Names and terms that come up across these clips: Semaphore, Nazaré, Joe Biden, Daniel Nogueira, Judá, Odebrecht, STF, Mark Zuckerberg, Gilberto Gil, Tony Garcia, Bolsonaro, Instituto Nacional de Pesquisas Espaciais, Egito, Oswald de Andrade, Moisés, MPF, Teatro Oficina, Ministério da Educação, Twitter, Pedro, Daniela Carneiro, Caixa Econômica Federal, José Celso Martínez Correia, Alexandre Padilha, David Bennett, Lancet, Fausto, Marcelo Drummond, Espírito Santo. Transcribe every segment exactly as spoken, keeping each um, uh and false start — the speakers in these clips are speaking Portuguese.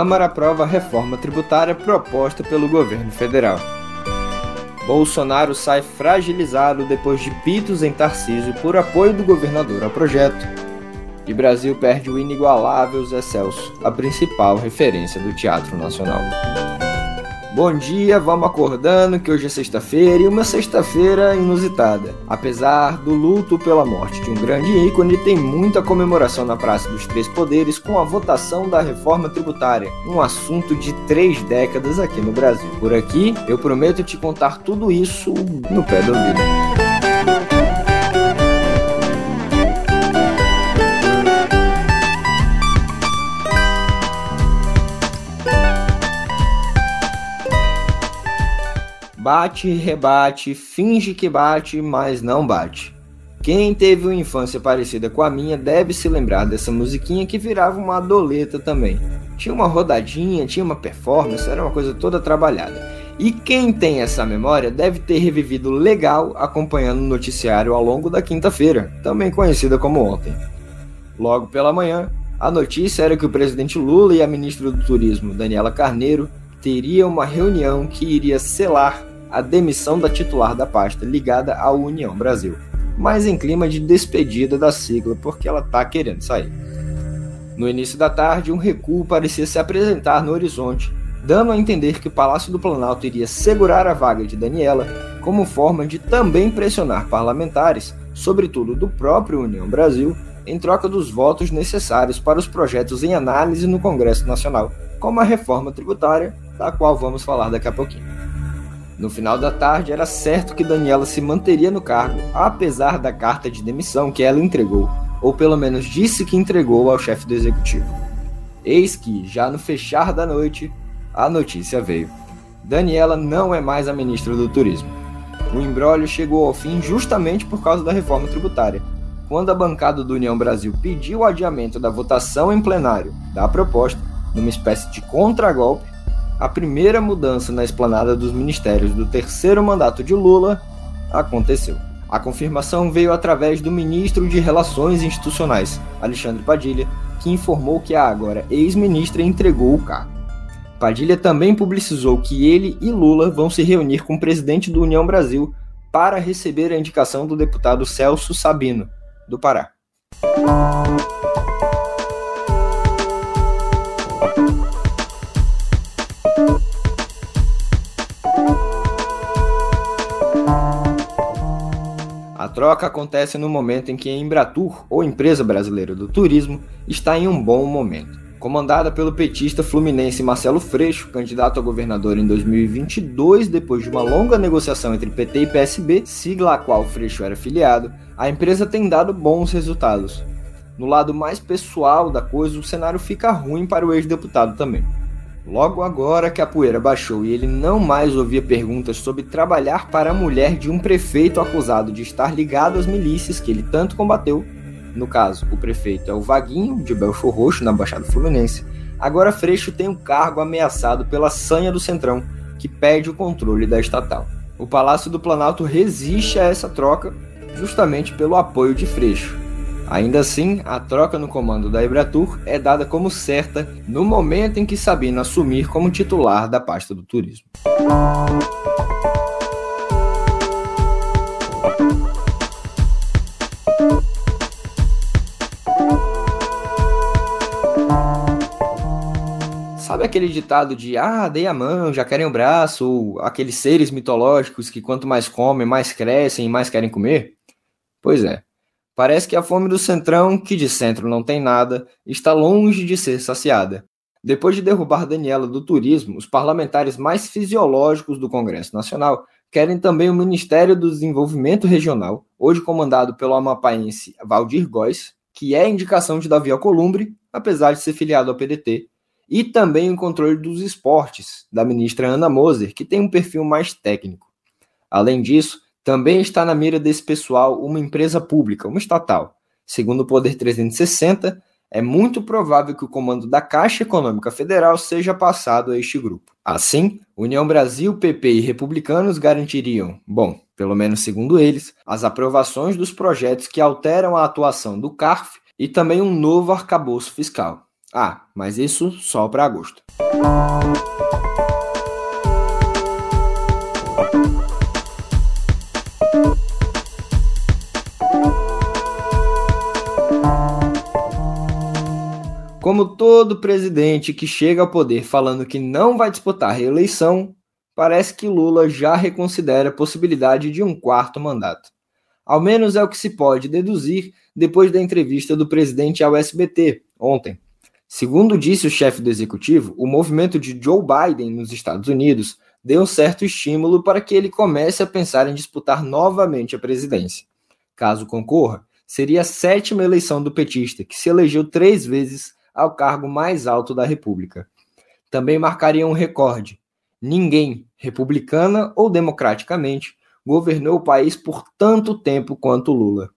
Câmara aprova a reforma tributária proposta pelo governo federal. Bolsonaro sai fragilizado depois de pitos em Tarcísio por apoio do governador ao projeto. E Brasil perde o inigualável Zé Celso, a principal referência do Teatro Nacional. Bom dia, vamos acordando que hoje é sexta-feira e uma sexta-feira inusitada. Apesar do luto pela morte de um grande ícone, tem muita comemoração na Praça dos Três Poderes com a votação da reforma tributária, um assunto de três décadas aqui no Brasil. Por aqui, eu prometo te contar tudo isso no pé da ouvido. Bate, rebate, finge que bate, mas não bate. Quem teve uma infância parecida com a minha deve se lembrar dessa musiquinha que virava uma doleta também. Tinha uma rodadinha, tinha uma performance, era uma coisa toda trabalhada. E quem tem essa memória deve ter revivido legal acompanhando o noticiário ao longo da quinta-feira, também conhecida como ontem. Logo pela manhã, a notícia era que o presidente Lula e a ministra do Turismo, Daniela Carneiro, teriam uma reunião que iria selar a demissão da titular da pasta ligada à União Brasil, mas em clima de despedida da sigla, porque ela tá querendo sair. No início da tarde, um recuo parecia se apresentar no horizonte, dando a entender que o Palácio do Planalto iria segurar a vaga de Daniela como forma de também pressionar parlamentares, sobretudo do próprio União Brasil, em troca dos votos necessários para os projetos em análise no Congresso Nacional, como a reforma tributária, da qual vamos falar daqui a pouquinho. No final da tarde, era certo que Daniela se manteria no cargo, apesar da carta de demissão que ela entregou, ou pelo menos disse que entregou ao chefe do executivo. Eis que, já no fechar da noite, a notícia veio. Daniela não é mais a ministra do Turismo. O imbróglio chegou ao fim justamente por causa da reforma tributária, quando a bancada do União Brasil pediu o adiamento da votação em plenário da proposta, numa espécie de contragolpe. A primeira mudança na esplanada dos ministérios do terceiro mandato de Lula aconteceu. A confirmação veio através do ministro de Relações Institucionais, Alexandre Padilha, que informou que a agora ex-ministra entregou o cargo. Padilha também publicizou que ele e Lula vão se reunir com o presidente do União Brasil para receber a indicação do deputado Celso Sabino, do Pará. A troca acontece no momento em que a Embratur, ou Empresa Brasileira do Turismo, está em um bom momento. Comandada pelo petista fluminense Marcelo Freixo, candidato a governador em dois mil e vinte e dois, depois de uma longa negociação entre P T e P S B, sigla a qual Freixo era filiado, a empresa tem dado bons resultados. No lado mais pessoal da coisa, o cenário fica ruim para o ex-deputado também. Logo agora que a poeira baixou e ele não mais ouvia perguntas sobre trabalhar para a mulher de um prefeito acusado de estar ligado às milícias que ele tanto combateu, no caso, o prefeito é o Vaguinho, de Belfor Roxo, na Baixada Fluminense, agora Freixo tem um cargo ameaçado pela sanha do Centrão, que perde o controle da estatal. O Palácio do Planalto resiste a essa troca justamente pelo apoio de Freixo. Ainda assim, a troca no comando da Embratur é dada como certa no momento em que Sabino assumir como titular da pasta do turismo. Sabe aquele ditado de, ah, dei a mão, já querem o braço, ou aqueles seres mitológicos que quanto mais comem, mais crescem e mais querem comer? Pois é. Parece que a fome do Centrão, que de centro não tem nada, está longe de ser saciada. Depois de derrubar Daniela do turismo, os parlamentares mais fisiológicos do Congresso Nacional querem também o Ministério do Desenvolvimento Regional, hoje comandado pelo amapaense Valdir Góes, que é indicação de Davi Alcolumbre, apesar de ser filiado ao P D T, e também o controle dos esportes, da ministra Ana Moser, que tem um perfil mais técnico. Além disso, também está na mira desse pessoal uma empresa pública, uma estatal. Segundo o Poder trezentos e sessenta, é muito provável que o comando da Caixa Econômica Federal seja passado a este grupo. Assim, União Brasil, P P e Republicanos garantiriam, bom, pelo menos segundo eles, as aprovações dos projetos que alteram a atuação do C A R F e também um novo arcabouço fiscal. Ah, mas isso só para agosto. Como todo presidente que chega ao poder falando que não vai disputar reeleição, parece que Lula já reconsidera a possibilidade de um quarto mandato. Ao menos é o que se pode deduzir depois da entrevista do presidente ao S B T ontem. Segundo disse o chefe do executivo, o movimento de Joe Biden nos Estados Unidos deu um certo estímulo para que ele comece a pensar em disputar novamente a presidência. Caso concorra, seria a sétima eleição do petista, que se elegeu três vezes ao cargo mais alto da República. Também marcaria um recorde. Ninguém, republicana ou democraticamente, governou o país por tanto tempo quanto Lula.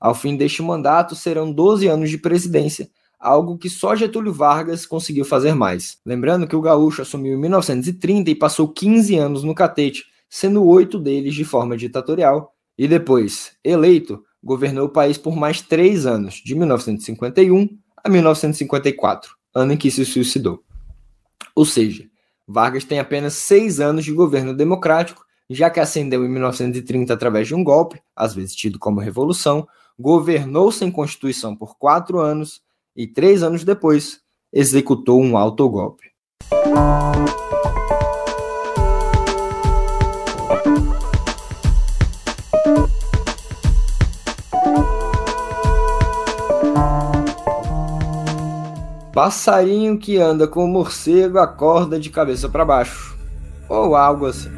Ao fim deste mandato, serão doze anos de presidência, algo que só Getúlio Vargas conseguiu fazer mais. Lembrando que o gaúcho assumiu em mil novecentos e trinta e passou quinze anos no catete, sendo oito deles de forma ditatorial, e depois, eleito, governou o país por mais três anos, de mil novecentos e cinquenta e um a mil novecentos e cinquenta e quatro, ano em que se suicidou. Ou seja, Vargas tem apenas seis anos de governo democrático, já que ascendeu em mil novecentos e trinta através de um golpe, às vezes tido como revolução, governou sem Constituição por quatro anos e três anos depois executou um autogolpe. Passarinho que anda com o morcego acorda de cabeça para baixo, ou algo assim.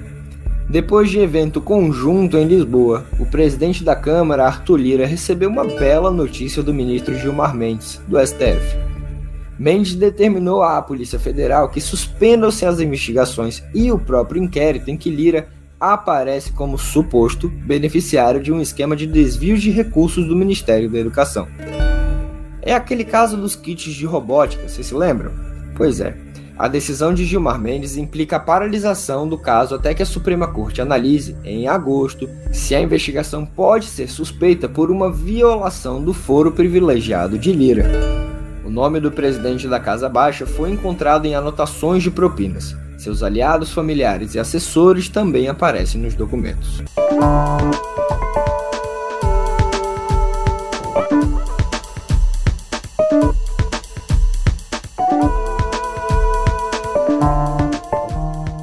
Depois de evento conjunto em Lisboa, o presidente da Câmara, Arthur Lira, recebeu uma bela notícia do ministro Gilmar Mendes, do S T F. Mendes determinou à Polícia Federal que suspendam-se as investigações e o próprio inquérito em que Lira aparece como suposto beneficiário de um esquema de desvio de recursos do Ministério da Educação. É aquele caso dos kits de robótica, vocês se lembram? Pois é. A decisão de Gilmar Mendes implica a paralisação do caso até que a Suprema Corte analise, em agosto, se a investigação pode ser suspeita por uma violação do foro privilegiado de Lira. O nome do presidente da Casa Baixa foi encontrado em anotações de propinas. Seus aliados, familiares e assessores também aparecem nos documentos.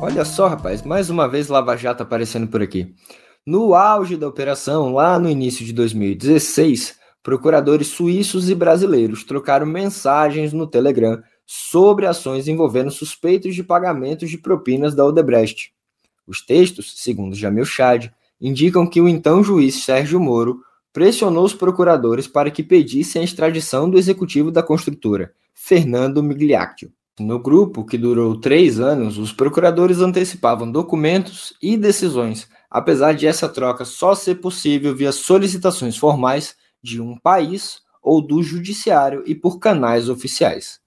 Olha só, rapaz, mais uma vez Lava Jato aparecendo por aqui. No auge da operação, lá no início de dois mil e dezesseis, procuradores suíços e brasileiros trocaram mensagens no Telegram sobre ações envolvendo suspeitos de pagamentos de propinas da Odebrecht. Os textos, segundo Jamil Chad, indicam que o então juiz Sérgio Moro pressionou os procuradores para que pedissem a extradição do executivo da construtora, Fernando Migliaccio. No grupo, que durou três anos, os procuradores antecipavam documentos e decisões, apesar de essa troca só ser possível via solicitações formais de um país ou do judiciário e por canais oficiais.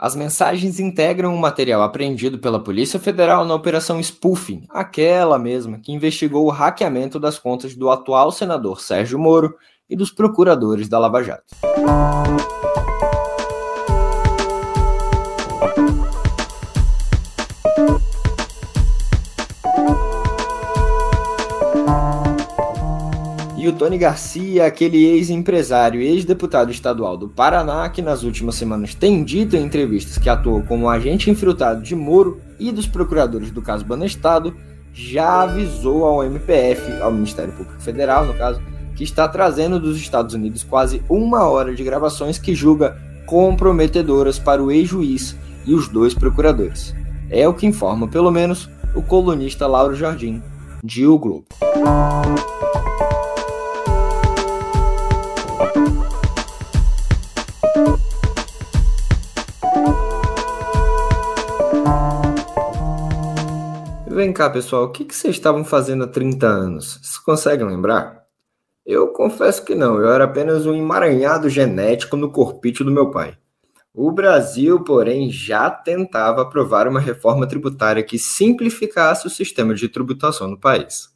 As mensagens integram o material apreendido pela Polícia Federal na Operação Spoofing, aquela mesma que investigou o hackeamento das contas do atual senador Sérgio Moro e dos procuradores da Lava Jato. E o Tony Garcia, aquele ex-empresário e ex-deputado estadual do Paraná, que nas últimas semanas tem dito em entrevistas que atuou como agente infiltrado de Moro e dos procuradores do caso Banestado, já avisou ao M P F, ao Ministério Público Federal, no caso, que está trazendo dos Estados Unidos quase uma hora de gravações que julga comprometedoras para o ex-juiz e os dois procuradores. É o que informa, pelo menos, o colunista Lauro Jardim, de O Globo. Vem cá, pessoal, o que vocês estavam fazendo há trinta anos? Vocês conseguem lembrar? Eu confesso que não, eu era apenas um emaranhado genético no corpite do meu pai. O Brasil, porém, já tentava aprovar uma reforma tributária que simplificasse o sistema de tributação no país.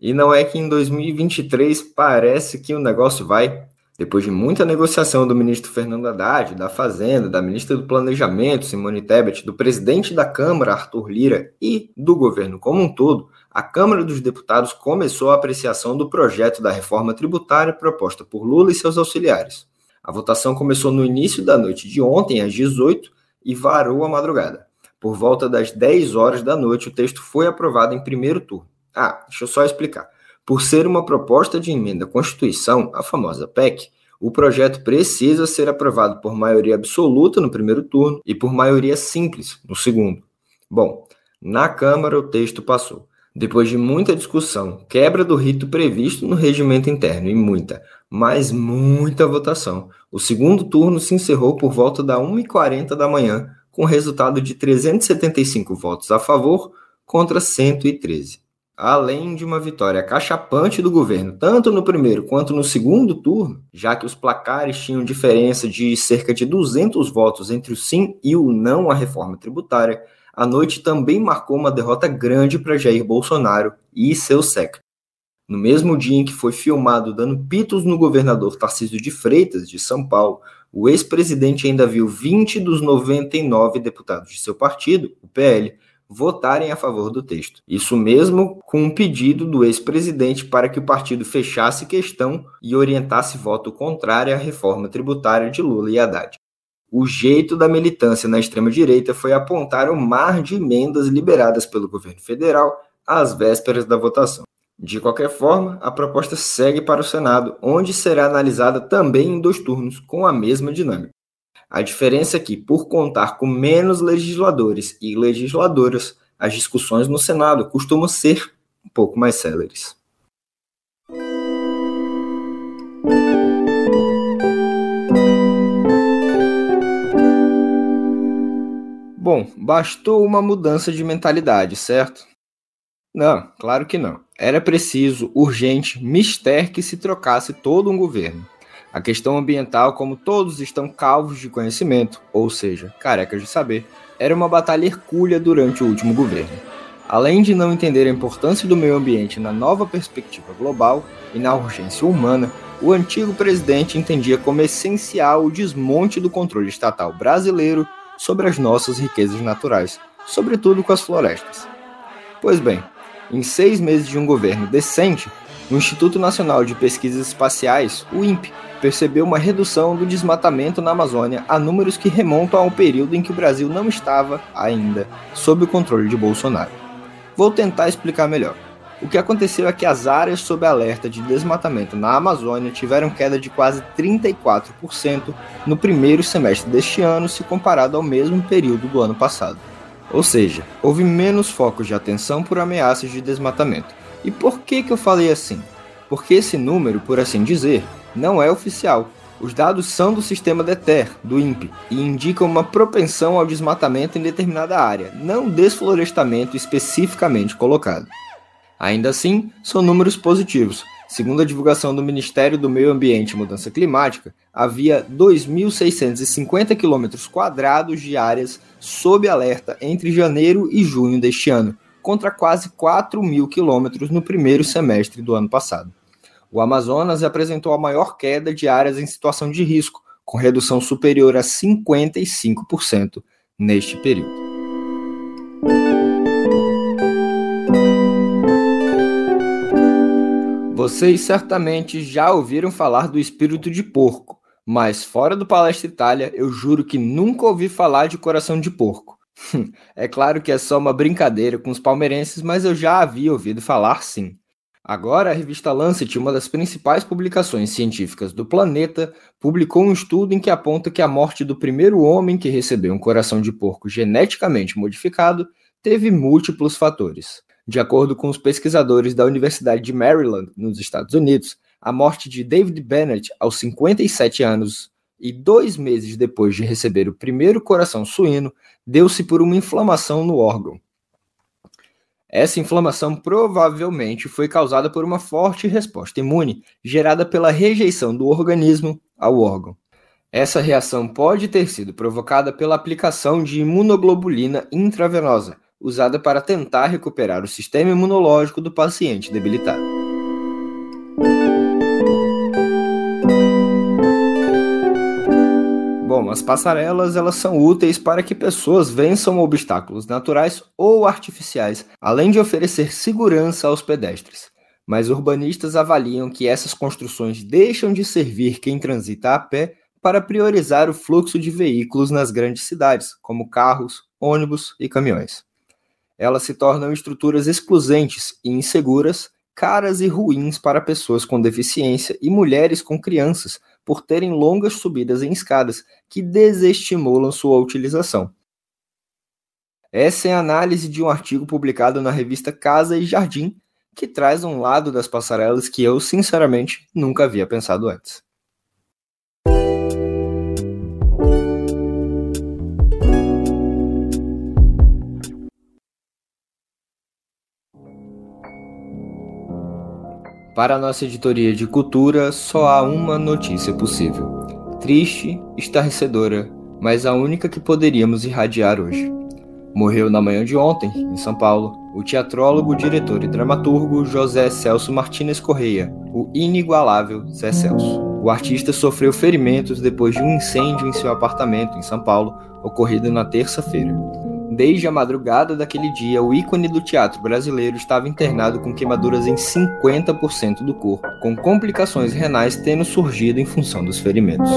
E não é que em dois mil e vinte e três parece que o negócio vai... Depois de muita negociação do ministro Fernando Haddad, da Fazenda, da ministra do Planejamento, Simone Tebet, do presidente da Câmara, Arthur Lira, e do governo como um todo, a Câmara dos Deputados começou a apreciação do projeto da reforma tributária proposta por Lula e seus auxiliares. A votação começou no início da noite de ontem, às dezoito, e varou a madrugada. Por volta das dez horas da noite, o texto foi aprovado em primeiro turno. Ah, deixa eu só explicar. Por ser uma proposta de emenda à Constituição, a famosa P E C, o projeto precisa ser aprovado por maioria absoluta no primeiro turno e por maioria simples no segundo. Bom, na Câmara o texto passou. Depois de muita discussão, quebra do rito previsto no regimento interno e muita, mas muita votação, o segundo turno se encerrou por volta da uma e quarenta da manhã, com resultado de trezentos e setenta e cinco votos a favor contra cento e treze. Além de uma vitória acachapante do governo, tanto no primeiro quanto no segundo turno, já que os placares tinham diferença de cerca de duzentos votos entre o sim e o não à reforma tributária, a noite também marcou uma derrota grande para Jair Bolsonaro e seu séquito. No mesmo dia em que foi filmado dando pitos no governador Tarcísio de Freitas, de São Paulo, o ex-presidente ainda viu vinte dos noventa e nove deputados de seu partido, o P L, votarem a favor do texto. Isso mesmo com um pedido do ex-presidente para que o partido fechasse questão e orientasse voto contrário à reforma tributária de Lula e Haddad. O jeito da militância na extrema-direita foi apontar o mar de emendas liberadas pelo governo federal às vésperas da votação. De qualquer forma, a proposta segue para o Senado, onde será analisada também em dois turnos, com a mesma dinâmica. A diferença é que, por contar com menos legisladores e legisladoras, as discussões no Senado costumam ser um pouco mais céleres. Bom, bastou uma mudança de mentalidade, certo? Não, claro que não. Era preciso, urgente, mister que se trocasse todo um governo. A questão ambiental, como todos estão calvos de conhecimento, ou seja, carecas de saber, era uma batalha hercúlea durante o último governo. Além de não entender a importância do meio ambiente na nova perspectiva global e na urgência humana, o antigo presidente entendia como essencial o desmonte do controle estatal brasileiro sobre as nossas riquezas naturais, sobretudo com as florestas. Pois bem, em seis meses de um governo decente, o Instituto Nacional de Pesquisas Espaciais, o INPE, percebeu uma redução do desmatamento na Amazônia a números que remontam a um período em que o Brasil não estava, ainda, sob o controle de Bolsonaro. Vou tentar explicar melhor. O que aconteceu é que as áreas sob alerta de desmatamento na Amazônia tiveram queda de quase trinta e quatro por cento no primeiro semestre deste ano se comparado ao mesmo período do ano passado. Ou seja, houve menos focos de atenção por ameaças de desmatamento. E por que que eu falei assim? Porque esse número, por assim dizer, não é oficial. Os dados são do sistema DETER, do INPE, e indicam uma propensão ao desmatamento em determinada área, não desflorestamento especificamente colocado. Ainda assim, são números positivos. Segundo a divulgação do Ministério do Meio Ambiente e Mudança Climática, havia dois mil seiscentos e cinquenta quilômetros quadrados de áreas sob alerta entre janeiro e junho deste ano, contra quase quatro mil quilômetros no primeiro semestre do ano passado. O Amazonas apresentou a maior queda de áreas em situação de risco, com redução superior a cinquenta e cinco por cento neste período. Vocês certamente já ouviram falar do espírito de porco, mas fora do Palestra Itália, eu juro que nunca ouvi falar de coração de porco. É claro que é só uma brincadeira com os palmeirenses, mas eu já havia ouvido falar sim. Agora, a revista Lancet, uma das principais publicações científicas do planeta, publicou um estudo em que aponta que a morte do primeiro homem que recebeu um coração de porco geneticamente modificado teve múltiplos fatores. De acordo com os pesquisadores da Universidade de Maryland, nos Estados Unidos, a morte de David Bennett aos cinquenta e sete anos e dois meses depois de receber o primeiro coração suíno deu-se por uma inflamação no órgão. Essa inflamação provavelmente foi causada por uma forte resposta imune gerada pela rejeição do organismo ao órgão. Essa reação pode ter sido provocada pela aplicação de imunoglobulina intravenosa, usada para tentar recuperar o sistema imunológico do paciente debilitado. Não, as passarelas elas são úteis para que pessoas vençam obstáculos naturais ou artificiais, além de oferecer segurança aos pedestres. Mas urbanistas avaliam que essas construções deixam de servir quem transita a pé para priorizar o fluxo de veículos nas grandes cidades, como carros, ônibus e caminhões. Elas se tornam estruturas excludentes e inseguras, caras e ruins para pessoas com deficiência e mulheres com crianças, por terem longas subidas em escadas que desestimulam sua utilização. Essa é a análise de um artigo publicado na revista Casa e Jardim, que traz um lado das passarelas que eu, sinceramente, nunca havia pensado antes. Para a nossa editoria de cultura, só há uma notícia possível. Triste, estarrecedora, mas a única que poderíamos irradiar hoje. Morreu na manhã de ontem, em São Paulo, o teatrólogo, diretor e dramaturgo José Celso Martínez Correia, o inigualável Zé Celso. O artista sofreu ferimentos depois de um incêndio em seu apartamento, em São Paulo, ocorrido na terça-feira. Desde a madrugada daquele dia, o ícone do teatro brasileiro estava internado com queimaduras em cinquenta por cento do corpo, com complicações renais tendo surgido em função dos ferimentos.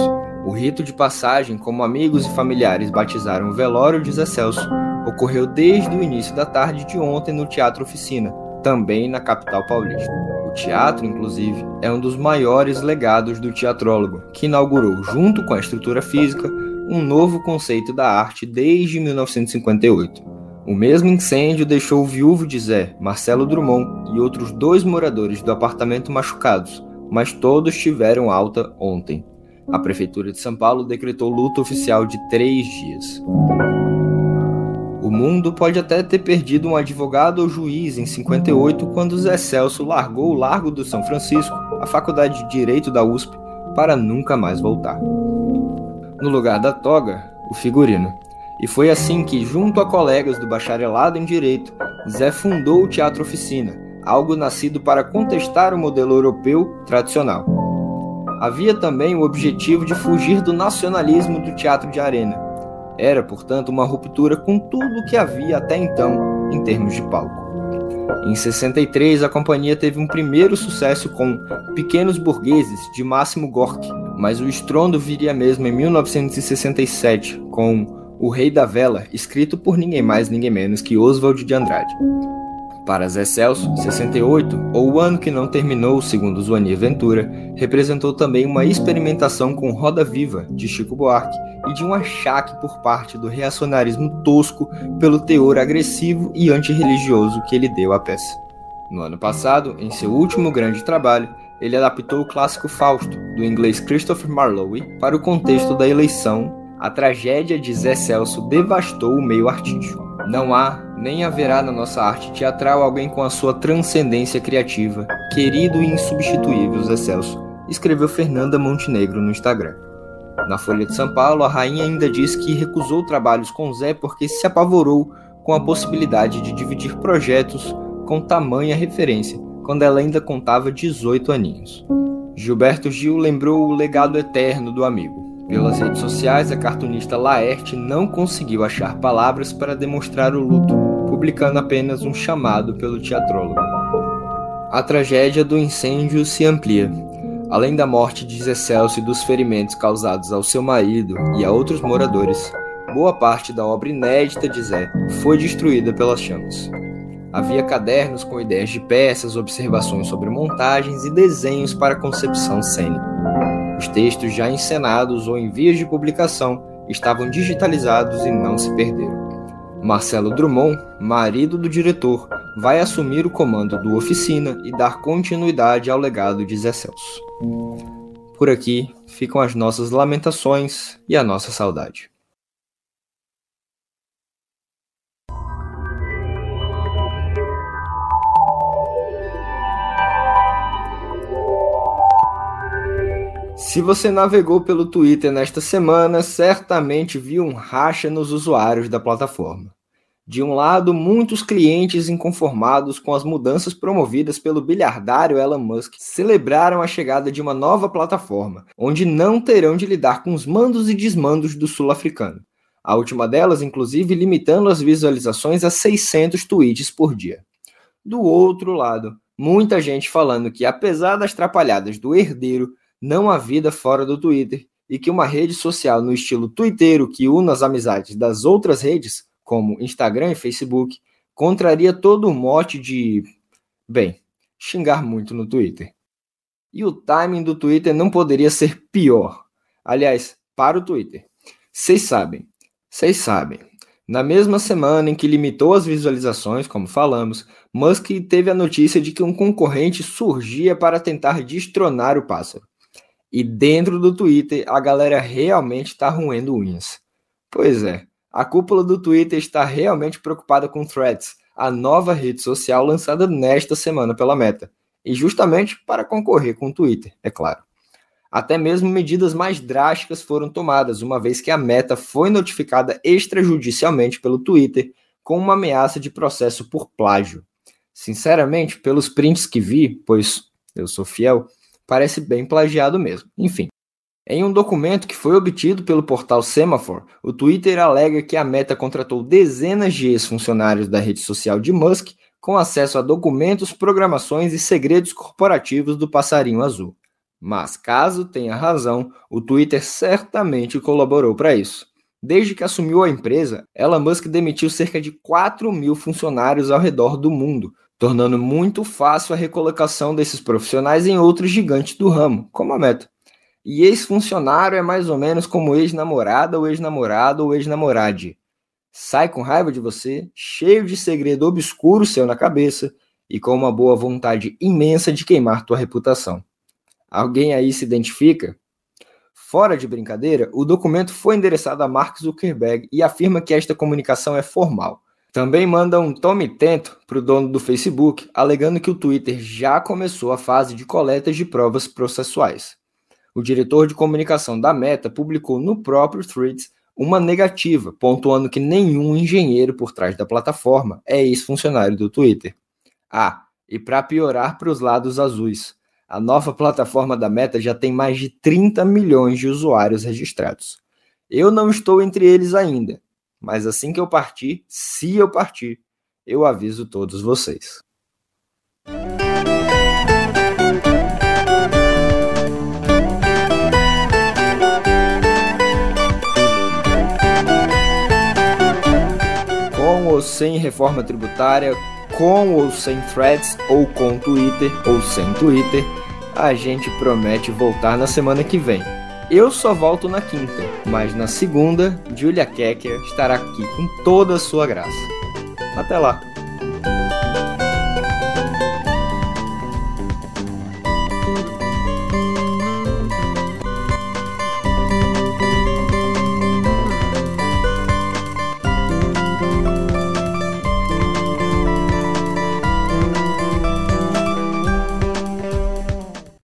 O rito de passagem, como amigos e familiares batizaram o velório de Zé Celso, ocorreu desde o início da tarde de ontem no Teatro Oficina, também na capital paulista. O teatro, inclusive, é um dos maiores legados do teatrólogo, que inaugurou, junto com a estrutura física, um novo conceito da arte desde mil novecentos e cinquenta e oito. O mesmo incêndio deixou o viúvo de Zé, Marcelo Drummond, e outros dois moradores do apartamento machucados, mas todos tiveram alta ontem. A Prefeitura de São Paulo decretou luto oficial de três dias. O mundo pode até ter perdido um advogado ou juiz em cinquenta e oito, quando Zé Celso largou o Largo do São Francisco, a Faculdade de Direito da U S P, para nunca mais voltar. No lugar da toga, o figurino. E foi assim que, junto a colegas do bacharelado em Direito, Zé fundou o Teatro Oficina, algo nascido para contestar o modelo europeu tradicional. Havia também o objetivo de fugir do nacionalismo do teatro de arena. Era, portanto, uma ruptura com tudo o que havia até então em termos de palco. Em sessenta e três, a companhia teve um primeiro sucesso com Pequenos Burgueses, de Máximo Gorki, mas o estrondo viria mesmo em mil novecentos e sessenta e sete, com O Rei da Vela, escrito por ninguém mais ninguém menos que Oswald de Andrade. Para Zé Celso, sessenta e oito, ou o ano que não terminou, segundo Zuanir Ventura, representou também uma experimentação com Roda Viva, de Chico Buarque, e de um achaque por parte do reacionarismo tosco pelo teor agressivo e antirreligioso que ele deu à peça. No ano passado, em seu último grande trabalho, ele adaptou o clássico Fausto, do inglês Christopher Marlowe, para o contexto da eleição. A tragédia de Zé Celso devastou o meio artístico. Não há, nem haverá na nossa arte teatral alguém com a sua transcendência criativa, querido e insubstituível Zé Celso, escreveu Fernanda Montenegro no Instagram. Na Folha de São Paulo, a rainha ainda diz que recusou trabalhos com Zé porque se apavorou com a possibilidade de dividir projetos com tamanha referência, quando ela ainda contava dezoito aninhos. Gilberto Gil lembrou o legado eterno do amigo. Pelas redes sociais, a cartunista Laerte não conseguiu achar palavras para demonstrar o luto, publicando apenas um chamado pelo teatrólogo. A tragédia do incêndio se amplia. Além da morte de Zé Celso e dos ferimentos causados ao seu marido e a outros moradores, boa parte da obra inédita de Zé foi destruída pelas chamas. Havia cadernos com ideias de peças, observações sobre montagens e desenhos para concepção cênica. Os textos já encenados ou em vias de publicação estavam digitalizados e não se perderam. Marcelo Drummond, marido do diretor, vai assumir o comando do Oficina e dar continuidade ao legado de Zé Celso. Por aqui ficam as nossas lamentações e a nossa saudade. Se você navegou pelo Twitter nesta semana, certamente viu um racha nos usuários da plataforma. De um lado, muitos clientes inconformados com as mudanças promovidas pelo bilhardário Elon Musk celebraram a chegada de uma nova plataforma, onde não terão de lidar com os mandos e desmandos do sul-africano. A última delas, inclusive, limitando as visualizações a seiscentos tweets por dia. Do outro lado, muita gente falando que, apesar das trapalhadas do herdeiro, não há vida fora do Twitter e que uma rede social no estilo twitteiro que une as amizades das outras redes como Instagram e Facebook, contraria todo o mote de, bem, xingar muito no Twitter. E o timing do Twitter não poderia ser pior. Aliás, para o Twitter. Vocês sabem, vocês sabem. Na mesma semana em que limitou as visualizações, como falamos, Musk teve a notícia de que um concorrente surgia para tentar destronar o pássaro. E dentro do Twitter, a galera realmente está roendo unhas. Pois é. A cúpula do Twitter está realmente preocupada com Threads, a nova rede social lançada nesta semana pela Meta, e justamente para concorrer com o Twitter, é claro. Até mesmo medidas mais drásticas foram tomadas, uma vez que a Meta foi notificada extrajudicialmente pelo Twitter com uma ameaça de processo por plágio. Sinceramente, pelos prints que vi, pois eu sou fiel, parece bem plagiado mesmo, enfim. Em um documento que foi obtido pelo portal Semaphore, o Twitter alega que a Meta contratou dezenas de ex-funcionários da rede social de Musk com acesso a documentos, programações e segredos corporativos do passarinho azul. Mas, caso tenha razão, o Twitter certamente colaborou para isso. Desde que assumiu a empresa, Elon Musk demitiu cerca de quatro mil funcionários ao redor do mundo, tornando muito fácil a recolocação desses profissionais em outros gigantes do ramo, como a Meta. E ex-funcionário é mais ou menos como ex-namorada ou ex-namorado ou ex-namorade. Sai com raiva de você, cheio de segredo obscuro seu na cabeça e com uma boa vontade imensa de queimar tua reputação. Alguém aí se identifica? Fora de brincadeira, o documento foi endereçado a Mark Zuckerberg e afirma que esta comunicação é formal. Também manda um tome tento para o dono do Facebook, alegando que o Twitter já começou a fase de coletas de provas processuais. O diretor de comunicação da Meta publicou no próprio Threads uma negativa, pontuando que nenhum engenheiro por trás da plataforma é ex-funcionário do Twitter. Ah, e para piorar para os lados azuis, a nova plataforma da Meta já tem mais de trinta milhões de usuários registrados. Eu não estou entre eles ainda, mas assim que eu partir, se eu partir, eu aviso todos vocês. Ou sem reforma tributária, com ou sem Threads, ou com Twitter, ou sem Twitter, a gente promete voltar na semana que vem. Eu só volto na quinta, mas na segunda, Julia Kecker estará aqui com toda a sua graça. Até lá!